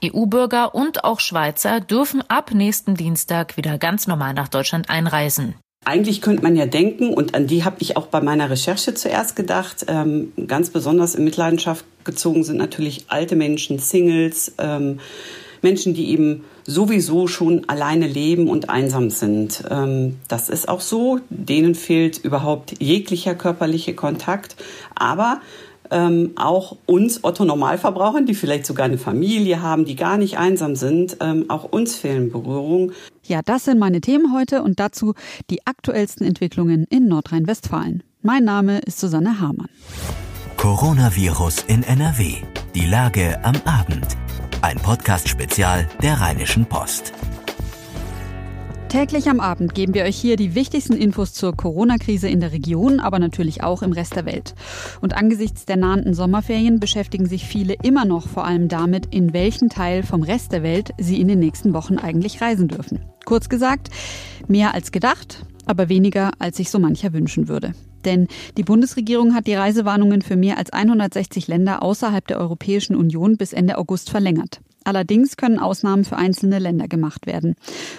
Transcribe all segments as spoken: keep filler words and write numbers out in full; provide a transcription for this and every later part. E U-Bürger und auch Schweizer dürfen ab nächsten Dienstag wieder ganz normal nach Deutschland einreisen. Eigentlich könnte man ja denken, und an die habe ich auch bei meiner Recherche zuerst gedacht, ähm, ganz besonders in Mitleidenschaft gezogen sind natürlich alte Menschen, Singles, ähm, Menschen, die eben sowieso schon alleine leben und einsam sind. Ähm, das ist auch so, denen fehlt überhaupt jeglicher körperliche Kontakt, aber Ähm, auch uns Otto-Normalverbrauchern, die vielleicht sogar eine Familie haben, die gar nicht einsam sind, ähm, auch uns fehlen Berührungen. Ja, das sind meine Themen heute und dazu die aktuellsten Entwicklungen in Nordrhein-Westfalen. Mein Name ist Susanne Hamann. Coronavirus in N R W. Die Lage am Abend. Ein Podcast-Spezial der Rheinischen Post. Täglich am Abend geben wir euch hier die wichtigsten Infos zur Corona-Krise in der Region, aber natürlich auch im Rest der Welt. Und angesichts der nahenden Sommerferien beschäftigen sich viele immer noch vor allem damit, in welchen Teil vom Rest der Welt sie in den nächsten Wochen eigentlich reisen dürfen. Kurz gesagt, mehr als gedacht, aber weniger, als sich so mancher wünschen würde. Denn die Bundesregierung hat die Reisewarnungen für mehr als hundertsechzig Länder außerhalb der Europäischen Union bis Ende August verlängert. Allerdings können Ausnahmen für einzelne Länder gemacht werden.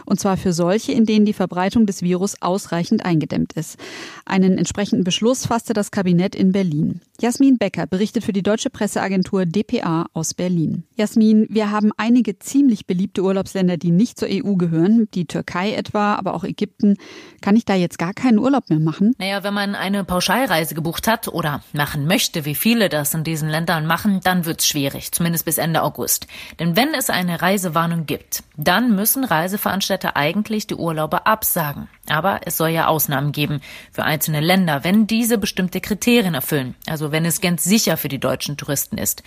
Und zwar für solche, in denen die Verbreitung des Virus ausreichend eingedämmt ist. Einen entsprechenden Beschluss fasste das Kabinett in Berlin. Jasmin Becker berichtet für die deutsche Presseagentur D P A aus Berlin. Jasmin, wir haben einige ziemlich beliebte Urlaubsländer, die nicht zur E U gehören. Die Türkei etwa, aber auch Ägypten. Kann ich da jetzt gar keinen Urlaub mehr machen? Naja, wenn man eine Pauschalreise gebucht hat oder machen möchte, wie viele das in diesen Ländern machen, dann wird's schwierig. Zumindest bis Ende August. Denn wenn es eine Reisewarnung gibt, dann müssen Reiseveranstalter eigentlich die Urlaube absagen. Aber es soll ja Ausnahmen geben für einzelne Länder, wenn diese bestimmte Kriterien erfüllen. Also wenn es ganz sicher für die deutschen Touristen ist.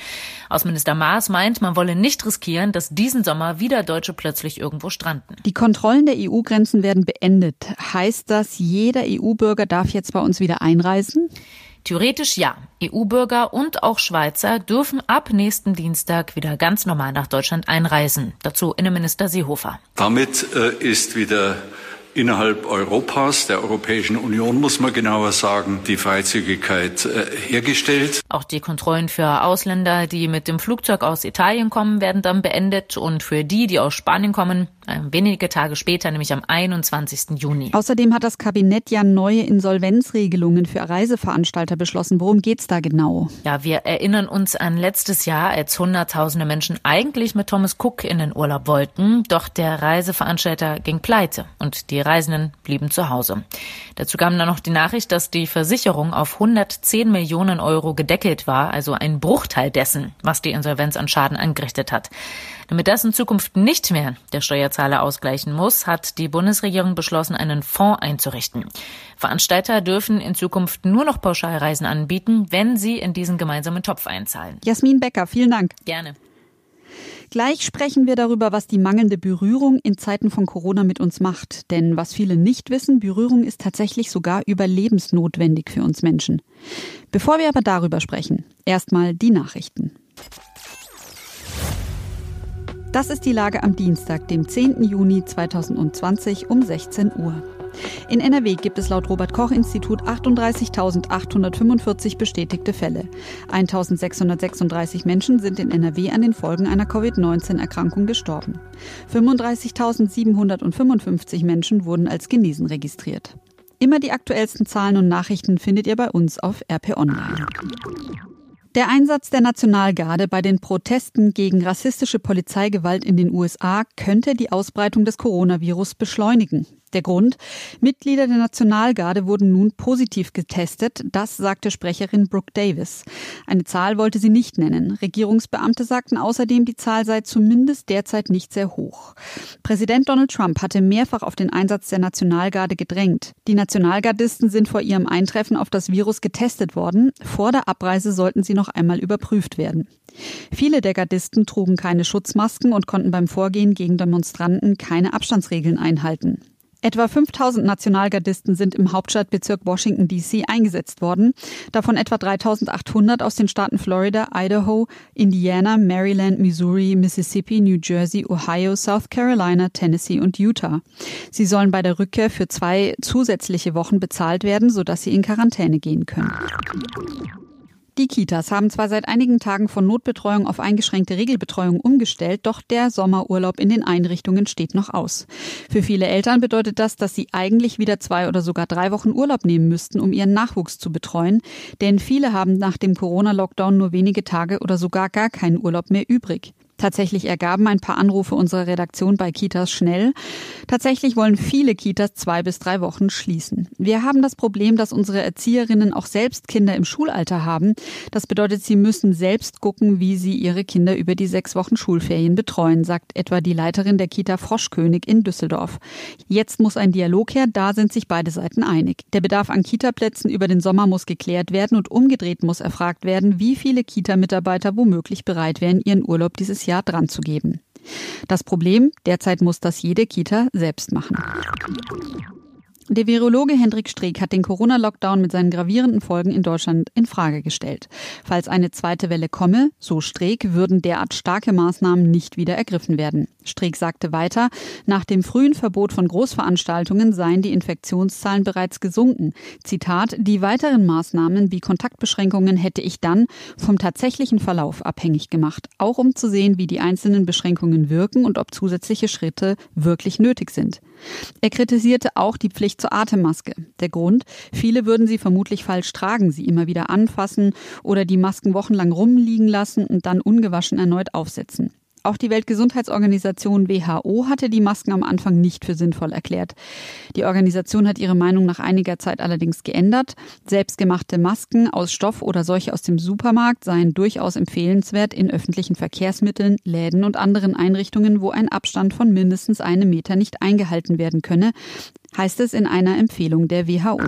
Außenminister Maas meint, man wolle nicht riskieren, dass diesen Sommer wieder Deutsche plötzlich irgendwo stranden. Die Kontrollen der E U-Grenzen werden beendet. Heißt das, jeder E U-Bürger darf jetzt bei uns wieder einreisen? Theoretisch ja. E U-Bürger und auch Schweizer dürfen ab nächsten Dienstag wieder ganz normal nach Deutschland einreisen. Dazu Innenminister Seehofer. Damit äh, ist wieder innerhalb Europas, der Europäischen Union, muss man genauer sagen, die Freizügigkeit äh, hergestellt. Auch die Kontrollen für Ausländer, die mit dem Flugzeug aus Italien kommen, werden dann beendet. Und für die, die aus Spanien kommen, wenige Tage später, nämlich am einundzwanzigsten Juni. Außerdem hat das Kabinett ja neue Insolvenzregelungen für Reiseveranstalter beschlossen. Worum geht's da genau? Ja, wir erinnern uns an letztes Jahr, als hunderttausende Menschen eigentlich mit Thomas Cook in den Urlaub wollten. Doch der Reiseveranstalter ging pleite und die Reisenden blieben zu Hause. Dazu kam dann noch die Nachricht, dass die Versicherung auf hundertzehn Millionen Euro gedeckelt war, also ein Bruchteil dessen, was die Insolvenz an Schaden angerichtet hat. Damit das in Zukunft nicht mehr der Steuerzahler ausgleichen muss, hat die Bundesregierung beschlossen, einen Fonds einzurichten. Veranstalter dürfen in Zukunft nur noch Pauschalreisen anbieten, wenn sie in diesen gemeinsamen Topf einzahlen. Jasmin Becker, vielen Dank. Gerne. Gleich sprechen wir darüber, was die mangelnde Berührung in Zeiten von Corona mit uns macht. Denn was viele nicht wissen, Berührung ist tatsächlich sogar überlebensnotwendig für uns Menschen. Bevor wir aber darüber sprechen, erstmal die Nachrichten. Das ist die Lage am Dienstag, dem zehnten Juni zweitausendzwanzig um sechzehn Uhr. In N R W gibt es laut Robert-Koch-Institut achtunddreißigtausendachthundertfünfundvierzig bestätigte Fälle. eintausendsechshundertsechsunddreißig Menschen sind in N R W an den Folgen einer Covid neunzehn Erkrankung gestorben. fünfunddreißigtausendsiebenhundertfünfundfünfzig Menschen wurden als genesen registriert. Immer die aktuellsten Zahlen und Nachrichten findet ihr bei uns auf R P Online. Der Einsatz der Nationalgarde bei den Protesten gegen rassistische Polizeigewalt in den U S A könnte die Ausbreitung des Coronavirus beschleunigen. Der Grund? Mitglieder der Nationalgarde wurden nun positiv getestet, das sagte Sprecherin Brooke Davis. Eine Zahl wollte sie nicht nennen. Regierungsbeamte sagten außerdem, die Zahl sei zumindest derzeit nicht sehr hoch. Präsident Donald Trump hatte mehrfach auf den Einsatz der Nationalgarde gedrängt. Die Nationalgardisten sind vor ihrem Eintreffen auf das Virus getestet worden. Vor der Abreise sollten sie noch einmal überprüft werden. Viele der Gardisten trugen keine Schutzmasken und konnten beim Vorgehen gegen Demonstranten keine Abstandsregeln einhalten. Etwa fünftausend Nationalgardisten sind im Hauptstadtbezirk Washington D C eingesetzt worden, davon etwa dreitausendachthundert aus den Staaten Florida, Idaho, Indiana, Maryland, Missouri, Mississippi, New Jersey, Ohio, South Carolina, Tennessee und Utah. Sie sollen bei der Rückkehr für zwei zusätzliche Wochen bezahlt werden, sodass sie in Quarantäne gehen können. Die Kitas haben zwar seit einigen Tagen von Notbetreuung auf eingeschränkte Regelbetreuung umgestellt, doch der Sommerurlaub in den Einrichtungen steht noch aus. Für viele Eltern bedeutet das, dass sie eigentlich wieder zwei oder sogar drei Wochen Urlaub nehmen müssten, um ihren Nachwuchs zu betreuen. Denn viele haben nach dem Corona-Lockdown nur wenige Tage oder sogar gar keinen Urlaub mehr übrig. Tatsächlich ergaben ein paar Anrufe unserer Redaktion bei Kitas schnell. Tatsächlich wollen viele Kitas zwei bis drei Wochen schließen. Wir haben das Problem, dass unsere Erzieherinnen auch selbst Kinder im Schulalter haben. Das bedeutet, sie müssen selbst gucken, wie sie ihre Kinder über die sechs Wochen Schulferien betreuen, sagt etwa die Leiterin der Kita Froschkönig in Düsseldorf. Jetzt muss ein Dialog her, da sind sich beide Seiten einig. Der Bedarf an Kitaplätzen über den Sommer muss geklärt werden und umgedreht muss erfragt werden, wie viele Kita-Mitarbeiter womöglich bereit wären, ihren Urlaub dieses Jahr dran zu geben. Das Problem, derzeit muss das jede Kita selbst machen. Der Virologe Hendrik Streeck hat den Corona-Lockdown mit seinen gravierenden Folgen in Deutschland in Frage gestellt. Falls eine zweite Welle komme, so Streeck, würden derart starke Maßnahmen nicht wieder ergriffen werden. Streeck sagte weiter, nach dem frühen Verbot von Großveranstaltungen seien die Infektionszahlen bereits gesunken. Zitat, die weiteren Maßnahmen wie Kontaktbeschränkungen hätte ich dann vom tatsächlichen Verlauf abhängig gemacht, auch um zu sehen, wie die einzelnen Beschränkungen wirken und ob zusätzliche Schritte wirklich nötig sind. Er kritisierte auch die Pflicht zur Atemmaske. Der Grund, viele würden sie vermutlich falsch tragen, sie immer wieder anfassen oder die Masken wochenlang rumliegen lassen und dann ungewaschen erneut aufsetzen. Auch die Weltgesundheitsorganisation W H O hatte die Masken am Anfang nicht für sinnvoll erklärt. Die Organisation hat ihre Meinung nach einiger Zeit allerdings geändert. Selbstgemachte Masken aus Stoff oder solche aus dem Supermarkt seien durchaus empfehlenswert in öffentlichen Verkehrsmitteln, Läden und anderen Einrichtungen, wo ein Abstand von mindestens einem Meter nicht eingehalten werden könne, heißt es in einer Empfehlung der W H O.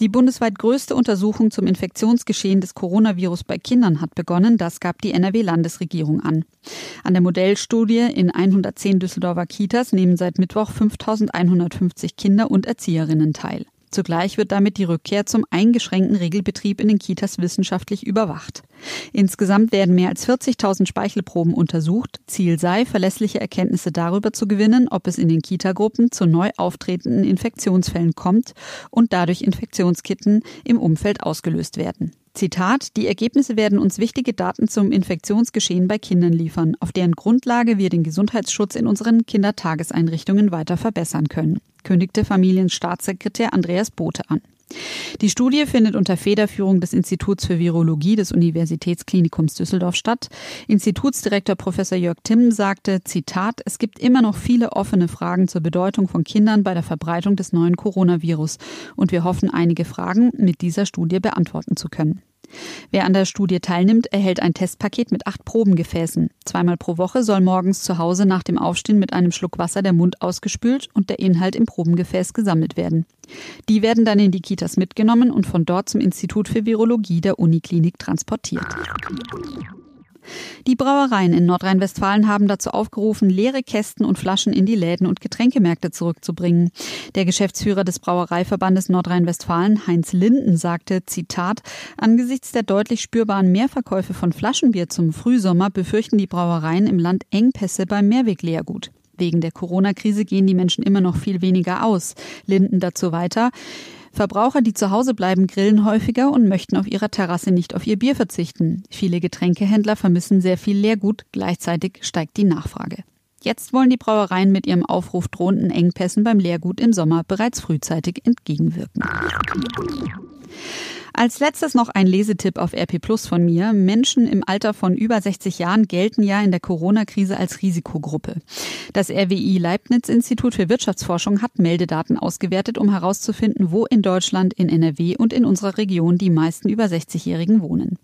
Die bundesweit größte Untersuchung zum Infektionsgeschehen des Coronavirus bei Kindern hat begonnen. Das gab die N R W-Landesregierung an. An der Modellstudie in hundertzehn Düsseldorfer Kitas nehmen seit Mittwoch fünftausendeinhundertfünfzig Kinder und Erzieherinnen teil. Zugleich wird damit die Rückkehr zum eingeschränkten Regelbetrieb in den Kitas wissenschaftlich überwacht. Insgesamt werden mehr als vierzigtausend Speichelproben untersucht. Ziel sei, verlässliche Erkenntnisse darüber zu gewinnen, ob es in den Kitagruppen zu neu auftretenden Infektionsfällen kommt und dadurch Infektionskitten im Umfeld ausgelöst werden. Zitat, die Ergebnisse werden uns wichtige Daten zum Infektionsgeschehen bei Kindern liefern, auf deren Grundlage wir den Gesundheitsschutz in unseren Kindertageseinrichtungen weiter verbessern können, kündigte Familienstaatssekretär Andreas Bothe an. Die Studie findet unter Federführung des Instituts für Virologie des Universitätsklinikums Düsseldorf statt. Institutsdirektor Professor Jörg Timm sagte, Zitat, es gibt immer noch viele offene Fragen zur Bedeutung von Kindern bei der Verbreitung des neuen Coronavirus und wir hoffen, einige Fragen mit dieser Studie beantworten zu können. Wer an der Studie teilnimmt, erhält ein Testpaket mit acht Probengefäßen. Zweimal pro Woche soll morgens zu Hause nach dem Aufstehen mit einem Schluck Wasser der Mund ausgespült und der Inhalt im Probengefäß gesammelt werden. Die werden dann in die Kitas mitgenommen und von dort zum Institut für Virologie der Uniklinik transportiert. Die Brauereien in Nordrhein-Westfalen haben dazu aufgerufen, leere Kästen und Flaschen in die Läden und Getränkemärkte zurückzubringen. Der Geschäftsführer des Brauereiverbandes Nordrhein-Westfalen, Heinz Linden, sagte, Zitat, angesichts der deutlich spürbaren Mehrverkäufe von Flaschenbier zum Frühsommer befürchten die Brauereien im Land Engpässe beim Mehrwegleergut. Wegen der Corona-Krise gehen die Menschen immer noch viel weniger aus. Linden dazu weiter. Verbraucher, die zu Hause bleiben, grillen häufiger und möchten auf ihrer Terrasse nicht auf ihr Bier verzichten. Viele Getränkehändler vermissen sehr viel Leergut, gleichzeitig steigt die Nachfrage. Jetzt wollen die Brauereien mit ihrem Aufruf drohenden Engpässen beim Leergut im Sommer bereits frühzeitig entgegenwirken. Als letztes noch ein Lesetipp auf R P Plus von mir. Menschen im Alter von über sechzig Jahren gelten ja in der Corona-Krise als Risikogruppe. Das R W I-Leibniz-Institut für Wirtschaftsforschung hat Meldedaten ausgewertet, um herauszufinden, wo in Deutschland, in N R W und in unserer Region die meisten über sechzigjährigen wohnen.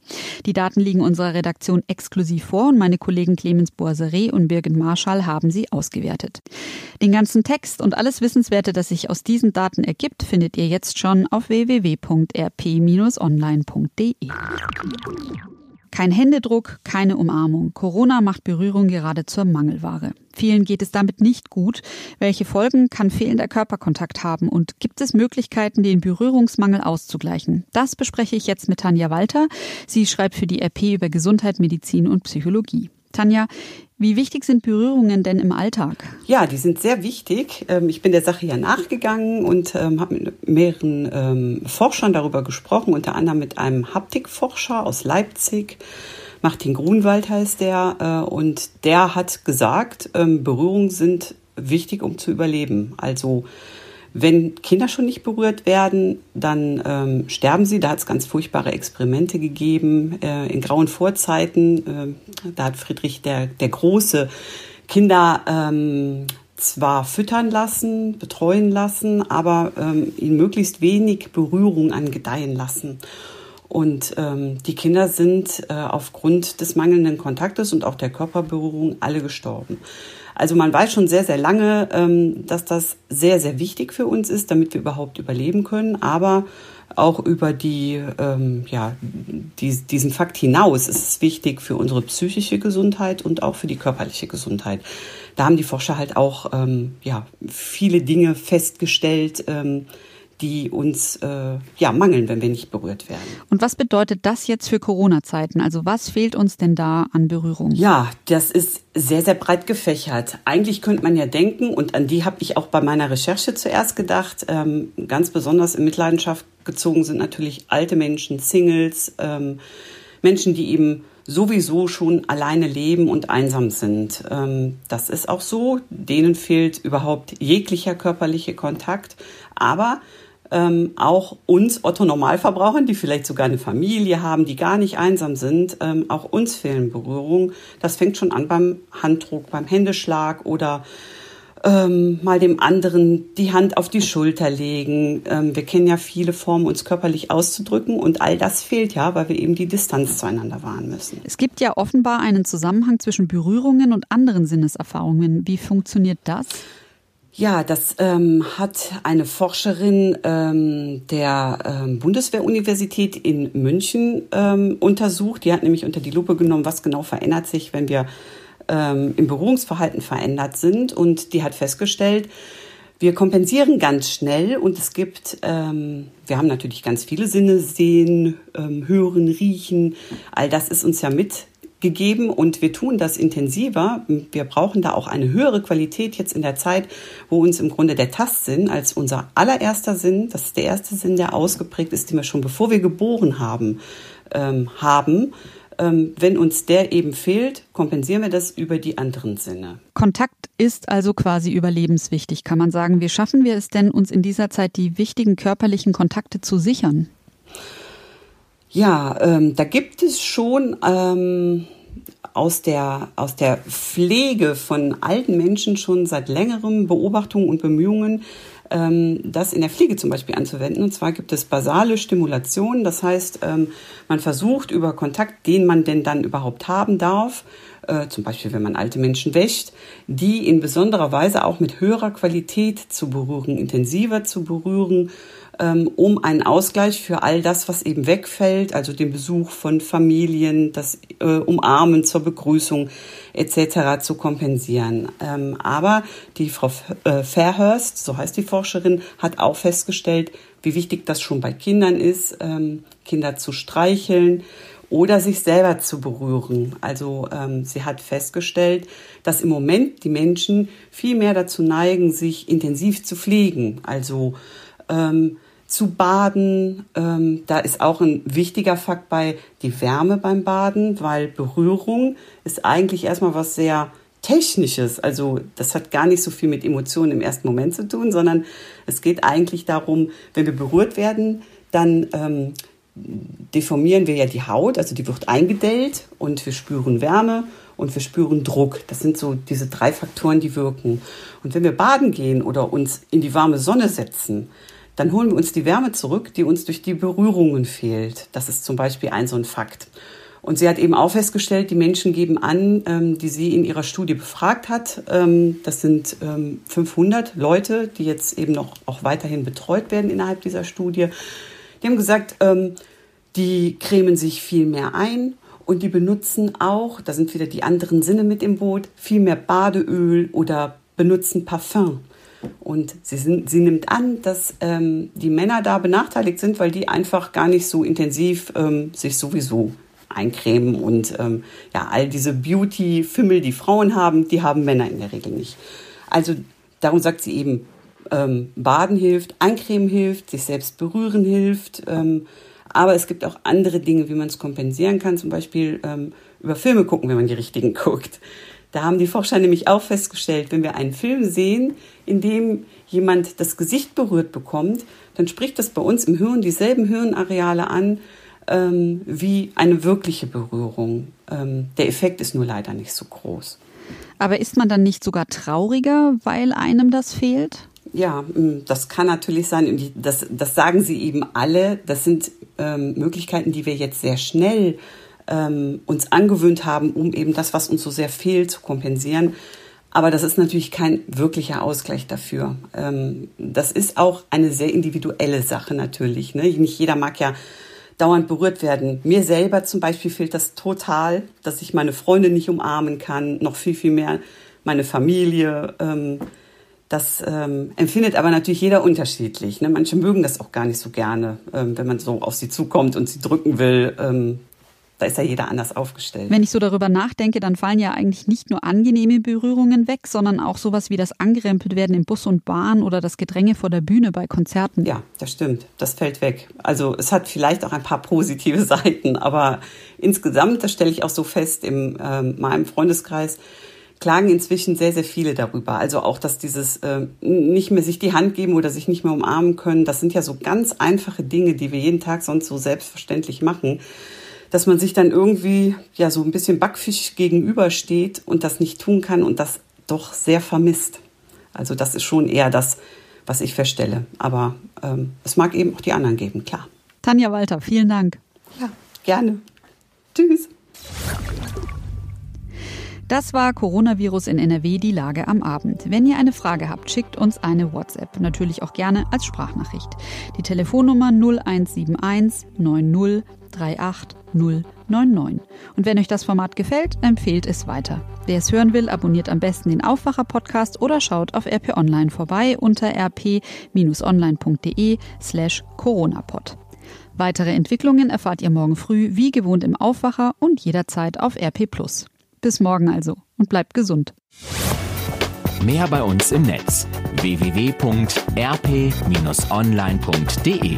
Die Daten liegen unserer Redaktion exklusiv vor und meine Kollegen Clemens Boiseré und Birgit Marschall haben sie ausgewertet. Den ganzen Text und alles Wissenswerte, das sich aus diesen Daten ergibt, findet ihr jetzt schon auf w w w punkt r p minus online punkt d e. Kein Händedruck, keine Umarmung. Corona macht Berührung gerade zur Mangelware. Vielen geht es damit nicht gut. Welche Folgen kann fehlender Körperkontakt haben und gibt es Möglichkeiten, den Berührungsmangel auszugleichen? Das bespreche ich jetzt mit Tanja Walter. Sie schreibt für die R P über Gesundheit, Medizin und Psychologie. Tanja, Wie wichtig sind Berührungen denn im Alltag? Ja, die sind sehr wichtig. Ich bin der Sache ja nachgegangen und habe mit mehreren Forschern darüber gesprochen, unter anderem mit einem Haptikforscher aus Leipzig, Martin Grunwald heißt der, und der hat gesagt, Berührungen sind wichtig, um zu überleben. Also wenn Kinder schon nicht berührt werden, dann ähm, sterben sie. Da hat es ganz furchtbare Experimente gegeben äh, in grauen Vorzeiten. Äh, da hat Friedrich der, der Große Kinder ähm, zwar füttern lassen, betreuen lassen, aber ähm, ihnen möglichst wenig Berührung angedeihen lassen. Und ähm, die Kinder sind äh, aufgrund des mangelnden Kontaktes und auch der Körperberührung alle gestorben. Also man weiß schon sehr, sehr lange, ähm, dass das sehr, sehr wichtig für uns ist, damit wir überhaupt überleben können. Aber auch über die, ähm, ja, die, diesen Fakt hinaus ist es wichtig für unsere psychische Gesundheit und auch für die körperliche Gesundheit. Da haben die Forscher halt auch ähm, ja, viele Dinge festgestellt, ähm, die uns äh, ja, mangeln, wenn wir nicht berührt werden. Und was bedeutet das jetzt für Corona-Zeiten? Also was fehlt uns denn da an Berührung? Ja, das ist sehr, sehr breit gefächert. Eigentlich könnte man ja denken, und an die habe ich auch bei meiner Recherche zuerst gedacht, ähm, ganz besonders in Mitleidenschaft gezogen sind natürlich alte Menschen, Singles, ähm, Menschen, die eben sowieso schon alleine leben und einsam sind. Ähm, das ist auch so. Denen fehlt überhaupt jeglicher körperliche Kontakt. Aber Ähm, auch uns Otto-Normalverbrauchern, die vielleicht sogar eine Familie haben, die gar nicht einsam sind, ähm, auch uns fehlen Berührungen. Das fängt schon an beim Handdruck, beim Händeschlag oder ähm, mal dem anderen die Hand auf die Schulter legen. Ähm, wir kennen ja viele Formen, uns körperlich auszudrücken, und all das fehlt ja, weil wir eben die Distanz zueinander wahren müssen. Es gibt ja offenbar einen Zusammenhang zwischen Berührungen und anderen Sinneserfahrungen. Wie funktioniert das? Ja, das ähm, hat eine Forscherin ähm, der ähm, Bundeswehr-Universität in München ähm, untersucht. Die hat nämlich unter die Lupe genommen, was genau verändert sich, wenn wir ähm, im Berührungsverhalten verändert sind. Und die hat festgestellt, wir kompensieren ganz schnell, und es gibt, ähm, wir haben natürlich ganz viele Sinne, sehen, ähm, hören, riechen, all das ist uns ja mit gegeben, und wir tun das intensiver. Wir brauchen da auch eine höhere Qualität jetzt in der Zeit, wo uns im Grunde der Tastsinn als unser allererster Sinn, das ist der erste Sinn, der ausgeprägt ist, den wir schon bevor wir geboren haben, ähm, haben. Ähm, wenn uns der eben fehlt, kompensieren wir das über die anderen Sinne. Kontakt ist also quasi überlebenswichtig, kann man sagen. Wie schaffen wir es denn, uns in dieser Zeit die wichtigen körperlichen Kontakte zu sichern? Ja, ähm, da gibt es schon ähm, aus der, aus der Pflege von alten Menschen schon seit längerem Beobachtungen und Bemühungen, ähm, das in der Pflege zum Beispiel anzuwenden. Und zwar gibt es basale Stimulation. Das heißt, ähm, man versucht über Kontakt, den man denn dann überhaupt haben darf, äh, zum Beispiel wenn man alte Menschen wäscht, die in besonderer Weise auch mit höherer Qualität zu berühren, intensiver zu berühren, um einen Ausgleich für all das, was eben wegfällt, also den Besuch von Familien, das äh, Umarmen zur Begrüßung et cetera zu kompensieren. Ähm, aber die Frau F- äh, Fairhurst, so heißt die Forscherin, hat auch festgestellt, wie wichtig das schon bei Kindern ist, ähm, Kinder zu streicheln oder sich selber zu berühren. Also ähm, sie hat festgestellt, dass im Moment die Menschen viel mehr dazu neigen, sich intensiv zu pflegen, also ähm, zu baden. Ähm, da ist auch ein wichtiger Fakt bei die Wärme beim Baden, weil Berührung ist eigentlich erstmal was sehr Technisches. Also das hat gar nicht so viel mit Emotionen im ersten Moment zu tun, sondern es geht eigentlich darum, wenn wir berührt werden, dann ähm, deformieren wir ja die Haut, also die wird eingedellt, und wir spüren Wärme und wir spüren Druck. Das sind so diese drei Faktoren, die wirken. Und wenn wir baden gehen oder uns in die warme Sonne setzen, dann holen wir uns die Wärme zurück, die uns durch die Berührungen fehlt. Das ist zum Beispiel ein so ein Fakt. Und sie hat eben auch festgestellt, die Menschen geben an, die sie in ihrer Studie befragt hat. Das sind fünfhundert Leute, die jetzt eben noch auch weiterhin betreut werden innerhalb dieser Studie. Die haben gesagt, die cremen sich viel mehr ein. Und die benutzen auch, da sind wieder die anderen Sinne mit im Boot, viel mehr Badeöl oder benutzen Parfüm. Und sie, sind, sie nimmt an, dass ähm, die Männer da benachteiligt sind, weil die einfach gar nicht so intensiv ähm, sich sowieso eincremen und ähm, ja, all diese Beauty-Fimmel, die Frauen haben, die haben Männer in der Regel nicht. Also darum sagt sie eben, ähm, Baden hilft, eincremen hilft, sich selbst berühren hilft, ähm, aber es gibt auch andere Dinge, wie man es kompensieren kann, zum Beispiel ähm, über Filme gucken, wenn man die richtigen guckt. Da haben die Forscher nämlich auch festgestellt, wenn wir einen Film sehen, in dem jemand das Gesicht berührt bekommt, dann spricht das bei uns im Hirn dieselben Hirnareale an ähm, wie eine wirkliche Berührung. Ähm, der Effekt ist nur leider nicht so groß. Aber ist man dann nicht sogar trauriger, weil einem das fehlt? Ja, das kann natürlich sein. Das, das sagen sie eben alle. Das sind ähm, Möglichkeiten, die wir jetzt sehr schnell uns angewöhnt haben, um eben das, was uns so sehr fehlt, zu kompensieren. Aber das ist natürlich kein wirklicher Ausgleich dafür. Das ist auch eine sehr individuelle Sache natürlich. Nicht jeder mag ja dauernd berührt werden. Mir selber zum Beispiel fehlt das total, dass ich meine Freunde nicht umarmen kann, noch viel, viel mehr meine Familie. Das empfindet aber natürlich jeder unterschiedlich. Manche mögen das auch gar nicht so gerne, wenn man so auf sie zukommt und sie drücken will. Da ist ja jeder anders aufgestellt. Wenn ich so darüber nachdenke, dann fallen ja eigentlich nicht nur angenehme Berührungen weg, sondern auch sowas wie das Angerempeltwerden im Bus und Bahn oder das Gedränge vor der Bühne bei Konzerten. Ja, das stimmt. Das fällt weg. Also es hat vielleicht auch ein paar positive Seiten, aber insgesamt, das stelle ich auch so fest, in äh, meinem Freundeskreis klagen inzwischen sehr, sehr viele darüber. Also auch, dass dieses äh, nicht mehr sich die Hand geben oder sich nicht mehr umarmen können, das sind ja so ganz einfache Dinge, die wir jeden Tag sonst so selbstverständlich machen, dass man sich dann irgendwie ja so ein bisschen Backfisch gegenübersteht und das nicht tun kann und das doch sehr vermisst. Also das ist schon eher das, was ich feststelle. Aber ähm, es mag eben auch die anderen geben, klar. Tanja Walter, vielen Dank. Ja, gerne. Tschüss. Das war Coronavirus in N R W, die Lage am Abend. Wenn ihr eine Frage habt, schickt uns eine WhatsApp. Natürlich auch gerne als Sprachnachricht. Die Telefonnummer null eins sieben eins neun null drei acht null neun neun. Und wenn euch das Format gefällt, empfehlt es weiter. Wer es hören will, abonniert am besten den Aufwacher-Podcast oder schaut auf R P Online vorbei unter rp-online.de slash coronapod. Weitere Entwicklungen erfahrt ihr morgen früh wie gewohnt im Aufwacher und jederzeit auf R P plus. Bis morgen also und bleibt gesund. Mehr bei uns im Netz w w w punkt r p Bindestrich online punkt de